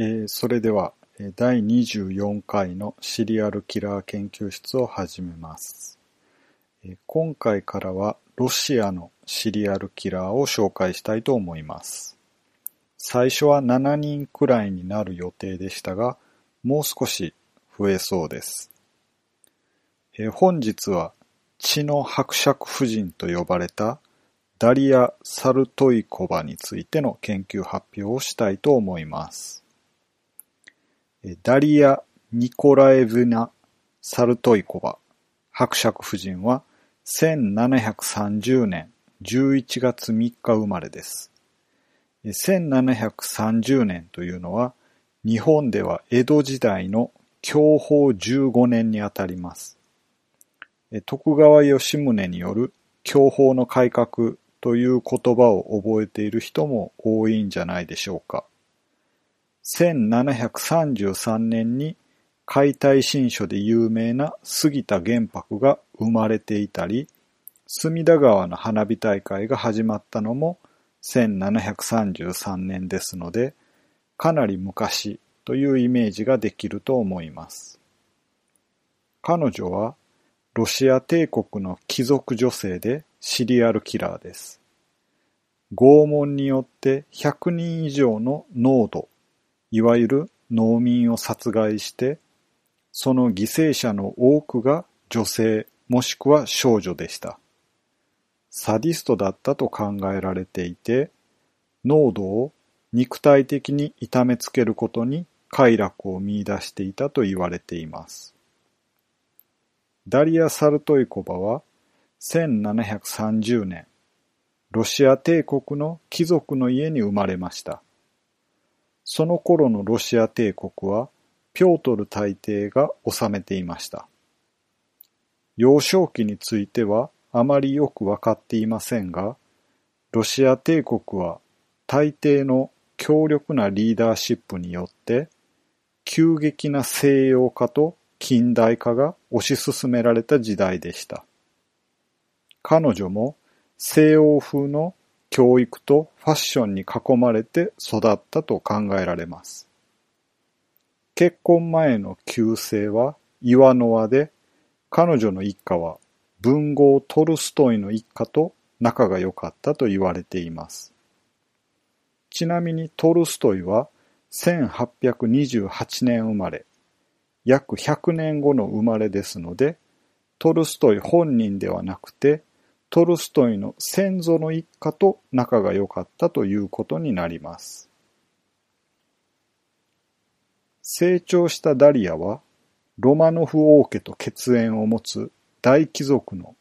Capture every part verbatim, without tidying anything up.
えー、それではだいにじゅうよんかいのシリアルキラー研究室を始めます。えー、今回からはロシアのシリアルキラーを紹介したいと思います。最初はななにんくらいになる予定でしたが、もう少し増えそうです。えー、本日は血の伯爵夫人と呼ばれたダリア・サルトイコバについての研究発表をしたいと思います。ダリア・ニコラエヴナ・サルトイコバ、伯爵夫人はせんななひゃくさんじゅうねんじゅういちがつみっか生まれです。せんななひゃくさんじゅうねんというのは日本では江戸時代の享保じゅうごねんにあたります。徳川吉宗による享保の改革という言葉を覚えている人も多いんじゃないでしょうか。せんななひゃくさんじゅうさんねんに解体新書で有名な杉田玄白が生まれていたり、隅田川の花火大会が始まったのもせんななひゃくさんじゅうさんねんですので、かなり昔というイメージができると思います。彼女はロシア帝国の貴族女性でシリアルキラーです。拷問によってひゃくにん以上の農奴、いわゆる農民を殺害して、その犠牲者の多くが女性もしくは少女でした。サディストだったと考えられていて、農奴を肉体的に痛めつけることに快楽を見出していたと言われています。ダリア・サルトイコバはせんななひゃくさんじゅうねん、ロシア帝国の貴族の家に生まれました。その頃のロシア帝国はピョートル大帝が治めていました。幼少期についてはあまりよくわかっていませんが、ロシア帝国は大帝の強力なリーダーシップによって急激な西洋化と近代化が推し進められた時代でした。彼女も西欧風の教育とファッションに囲まれて育ったと考えられます。結婚前の旧姓はイワノワで、彼女の一家は文豪トルストイの一家と仲が良かったと言われています。ちなみにトルストイはせんはっぴゃくにじゅうはちねん生まれ、約ひゃくねんごの生まれですので、トルストイ本人ではなくて、トルストイの先祖の一家と仲が良かったということになります。成長したダリアは、ロマノフ王家と血縁を持つ大貴族の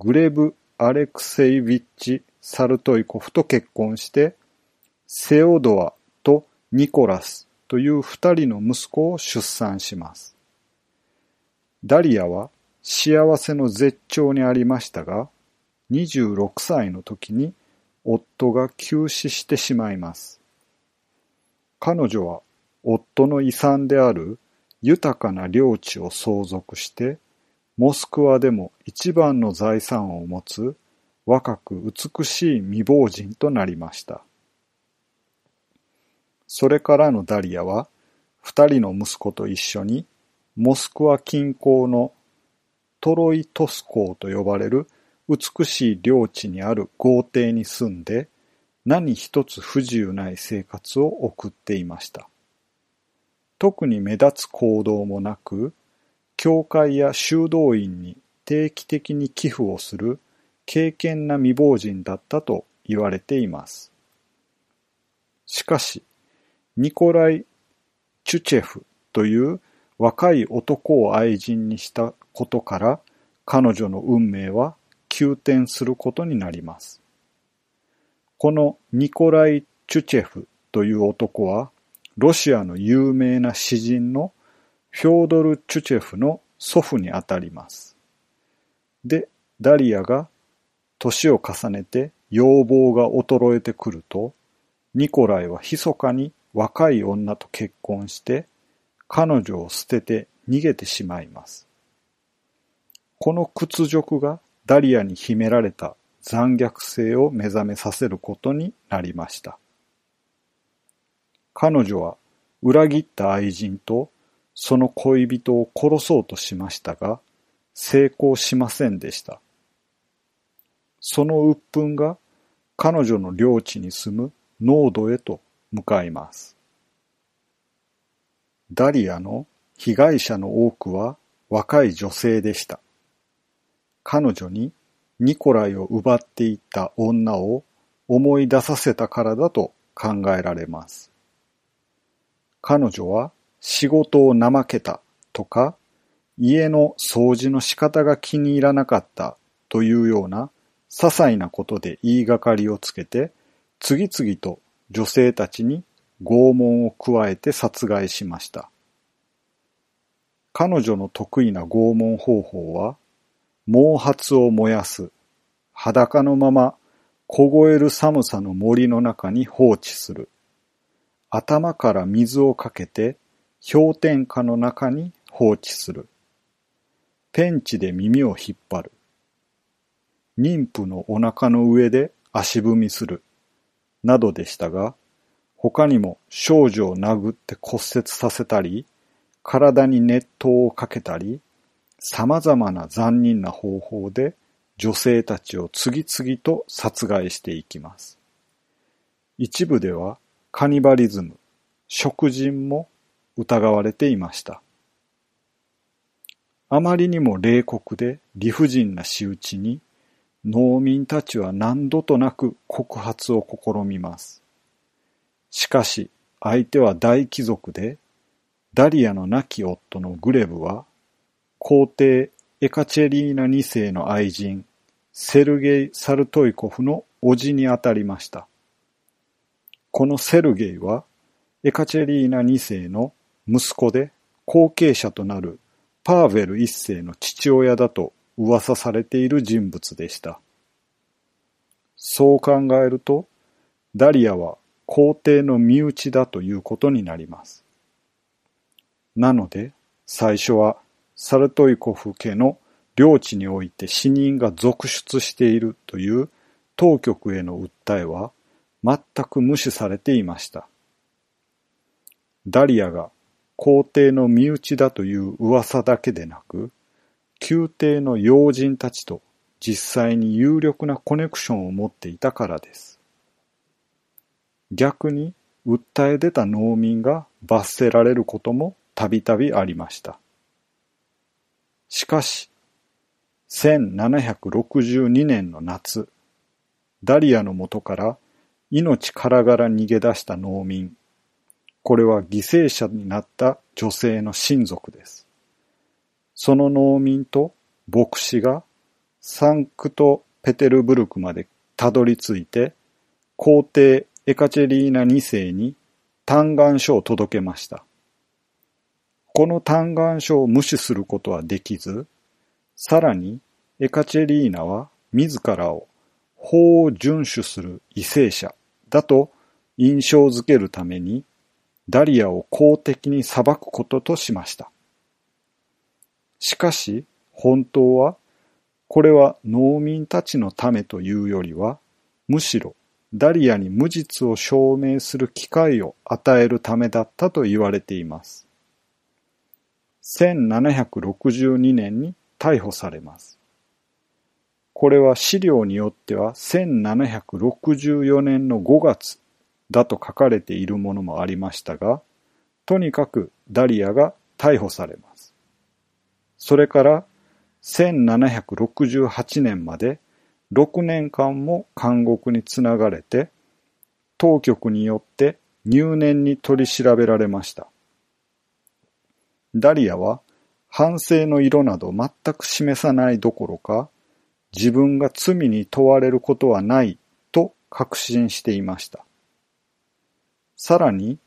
グレブ・アレクセイヴィッチ・サルトイコフと結婚して、セオドアとニコラス、という二人の息子を出産します。ダリアは幸せの絶頂にありましたが、にじゅうろくさいの時に夫が急死してしまいます。彼女は夫の遺産である豊かな領地を相続して、モスクワでも一番の財産を持つ若く美しい未亡人となりました。それからのダリアは、二人の息子と一緒に、モスクワ近郊のトロイトス港と呼ばれる美しい領地にある豪邸に住んで、何一つ不自由ない生活を送っていました。特に目立つ行動もなく、教会や修道院に定期的に寄付をする敬虔な未亡人だったと言われています。しかし、ニコライ・チュチェフという若い男を愛人にしたことから、彼女の運命は急転することになります。このニコライ・チュチェフという男は、ロシアの有名な詩人のフョードル・チュチェフの祖父にあたります。で、ダリアが年を重ねて容貌が衰えてくると、ニコライは密かに若い女と結婚して、彼女を捨てて逃げてしまいます。この屈辱がダリアに秘められた残虐性を目覚めさせることになりました。彼女は裏切った愛人とその恋人を殺そうとしましたが、成功しませんでした。その鬱憤が彼女の領地に住むノードへと向かいます。ダリアの被害者の多くは若い女性でした。彼女にニコライを奪っていった女を思い出させたからだと考えられます。彼女は仕事を怠けたとか、家の掃除の仕方が気に入らなかったというような些細なことで言いがかりをつけて、次々と女性たちに拷問を加えて殺害しました。彼女の得意な拷問方法は、毛髪を燃やす、裸のまま凍える寒さの森の中に放置する、頭から水をかけて氷点下の中に放置する、ペンチで耳を引っ張る、妊婦のお腹の上で足踏みする、などでしたが、他にも少女を殴って骨折させたり、体に熱湯をかけたり、様々な残忍な方法で女性たちを次々と殺害していきます。一部ではカニバリズム、食人も疑われていました。あまりにも冷酷で理不尽な仕打ちに、農民たちは何度となく告発を試みます。しかし相手は大貴族で、ダリアの亡き夫のグレブは、皇帝エカチェリーナに世の愛人、セルゲイ・サルトイコフの叔父にあたりました。このセルゲイは、エカチェリーナに世の息子で後継者となるパーヴェルいっ世の父親だと噂されている人物でした。そう考えると、ダリアは皇帝の身内だということになります。なので、最初はサルトイコフ家の領地において死人が続出しているという当局への訴えは全く無視されていました。ダリアが皇帝の身内だという噂だけでなく、宮廷の要人たちと実際に有力なコネクションを持っていたからです。逆に訴え出た農民が罰せられることもたびたびありました。しかし、せんななひゃくろくじゅうにねんの夏、ダリアの元から命からがら逃げ出した農民、これは犠牲者になった女性の親族です。その農民と牧師がサンクトペテルブルクまでたどり着いて、皇帝エカチェリーナに世に嘆願書を届けました。この嘆願書を無視することはできず、さらにエカチェリーナは自らを法を遵守する為政者だと印象づけるために、ダリアを公的に裁くこととしました。しかし本当は、これは農民たちのためというよりは、むしろダリアに無実を証明する機会を与えるためだったと言われています。せんななひゃくろくじゅうにねんに逮捕されます。これは資料によってはせんななひゃくろくじゅうよねんのごがつだと書かれているものもありましたが、とにかくダリアが逮捕されます。それからせんななひゃくろくじゅうはちねんまでろくねんかんも監獄につながれて、当局によって入念に取り調べられました。ダリアは反省の色など全く示さないどころか、自分が罪に問われることはないと確信していました。さらに、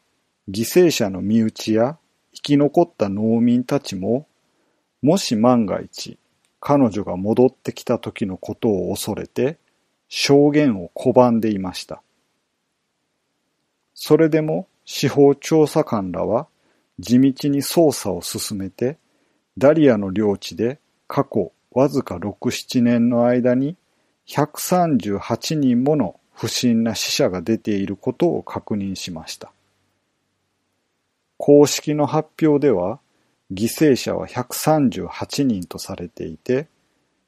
犠牲者の身内や生き残った農民たちも、もし万が一彼女が戻ってきた時のことを恐れて、証言を拒んでいました。それでも司法調査官らは、地道に捜査を進めて、ダリアの領地で過去わずかろく、ななねんの間にひゃくさんじゅうはちにんもの不審な死者が出ていることを確認しました。公式の発表では犠牲者はひゃくさんじゅうはちにんとされていて、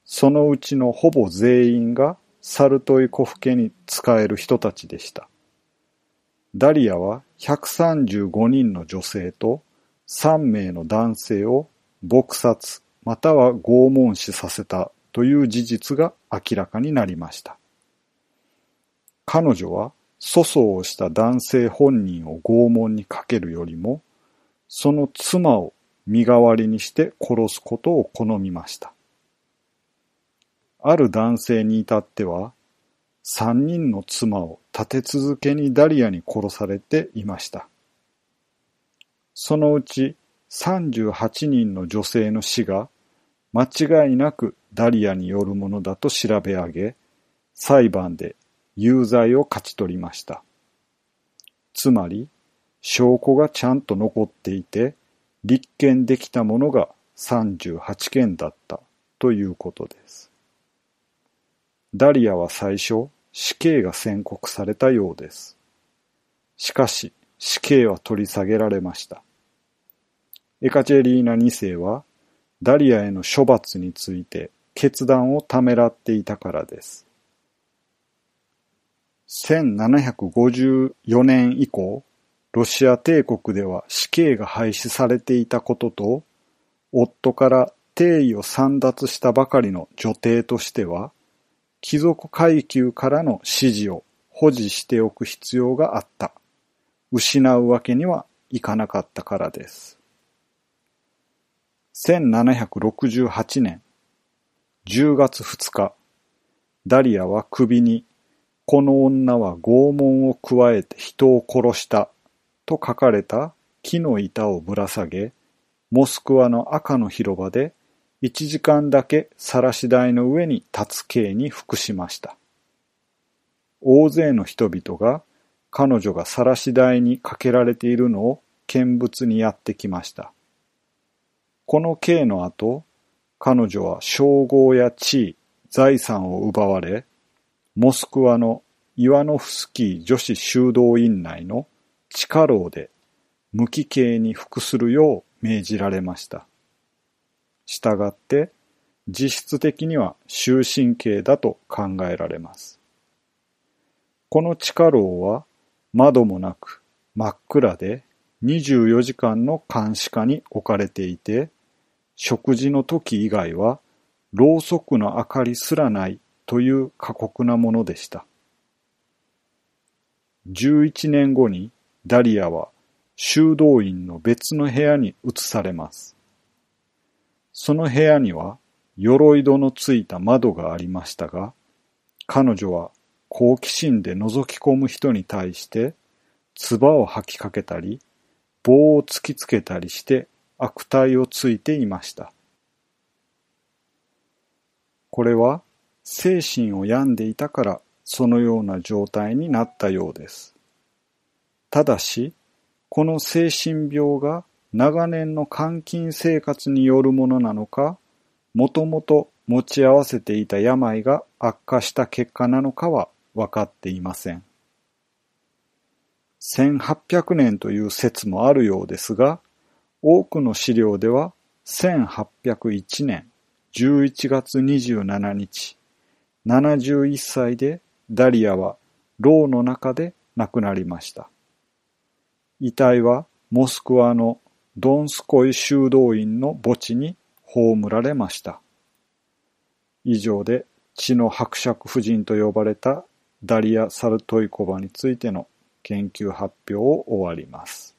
そのうちのほぼ全員がサルトイコフ家に仕える人たちでした。ダリアはひゃくさんじゅうごにんの女性とさんめいの男性を撲殺または拷問死させたという事実が明らかになりました。彼女は粗相をした男性本人を拷問にかけるよりも、その妻を身代わりにして殺すことを好みました。ある男性に至っては、三人の妻を立て続けにダリアに殺されていました。そのうちさんじゅうはちにんの女性の死が間違いなくダリアによるものだと調べ上げ、裁判で有罪を勝ち取りました。つまり、証拠がちゃんと残っていて、立件できたものがさんじゅうはちけんだったということです。ダリアは最初、死刑が宣告されたようです。しかし、死刑は取り下げられました。エカチェリーナにせいは、ダリアへの処罰について決断をためらっていたからです。せんななひゃくごじゅうよねん以降、ロシア帝国では死刑が廃止されていたことと、夫から帝位を簒奪したばかりの女帝としては、貴族階級からの支持を保持しておく必要があった。失うわけにはいかなかったからです。せんななひゃくろくじゅうはちねんじゅうがつふつか、ダリアは首に、この女は拷問を加えて人を殺したと書かれた木の板をぶら下げ、モスクワの赤の広場でいちじかんだけ晒し台の上に立つ刑に服しました。大勢の人々が彼女が晒し台にかけられているのを見物にやってきました。この刑の後、彼女は称号や地位、財産を奪われ、モスクワのイワノフスキー女子修道院内の地下牢で無期刑に服するよう命じられました。したがって実質的には終身刑だと考えられます。この地下牢は窓もなく真っ暗でにじゅうよじかんの監視下に置かれていて、食事の時以外はろうそくの明かりすらないという過酷なものでした。じゅういちねんごにダリアは修道院の別の部屋に移されます。その部屋には鎧戸のついた窓がありましたが、彼女は好奇心で覗き込む人に対して唾を吐きかけたり、棒を突きつけたりして悪態をついていました。これは精神を病んでいたからそのような状態になったようです。ただし、この精神病が長年の監禁生活によるものなのか、もともと持ち合わせていた病が悪化した結果なのかは分かっていません。せんはっぴゃくねんという説もあるようですが、多くの資料ではせんはっぴゃくいちねんじゅういちがつにじゅうしちにち、ななじゅういっさいでダリアは牢の中で亡くなりました。遺体はモスクワのドンスコイ修道院の墓地に葬られました。以上で血の伯爵夫人と呼ばれたダリア・サルトイコバについての研究発表を終わります。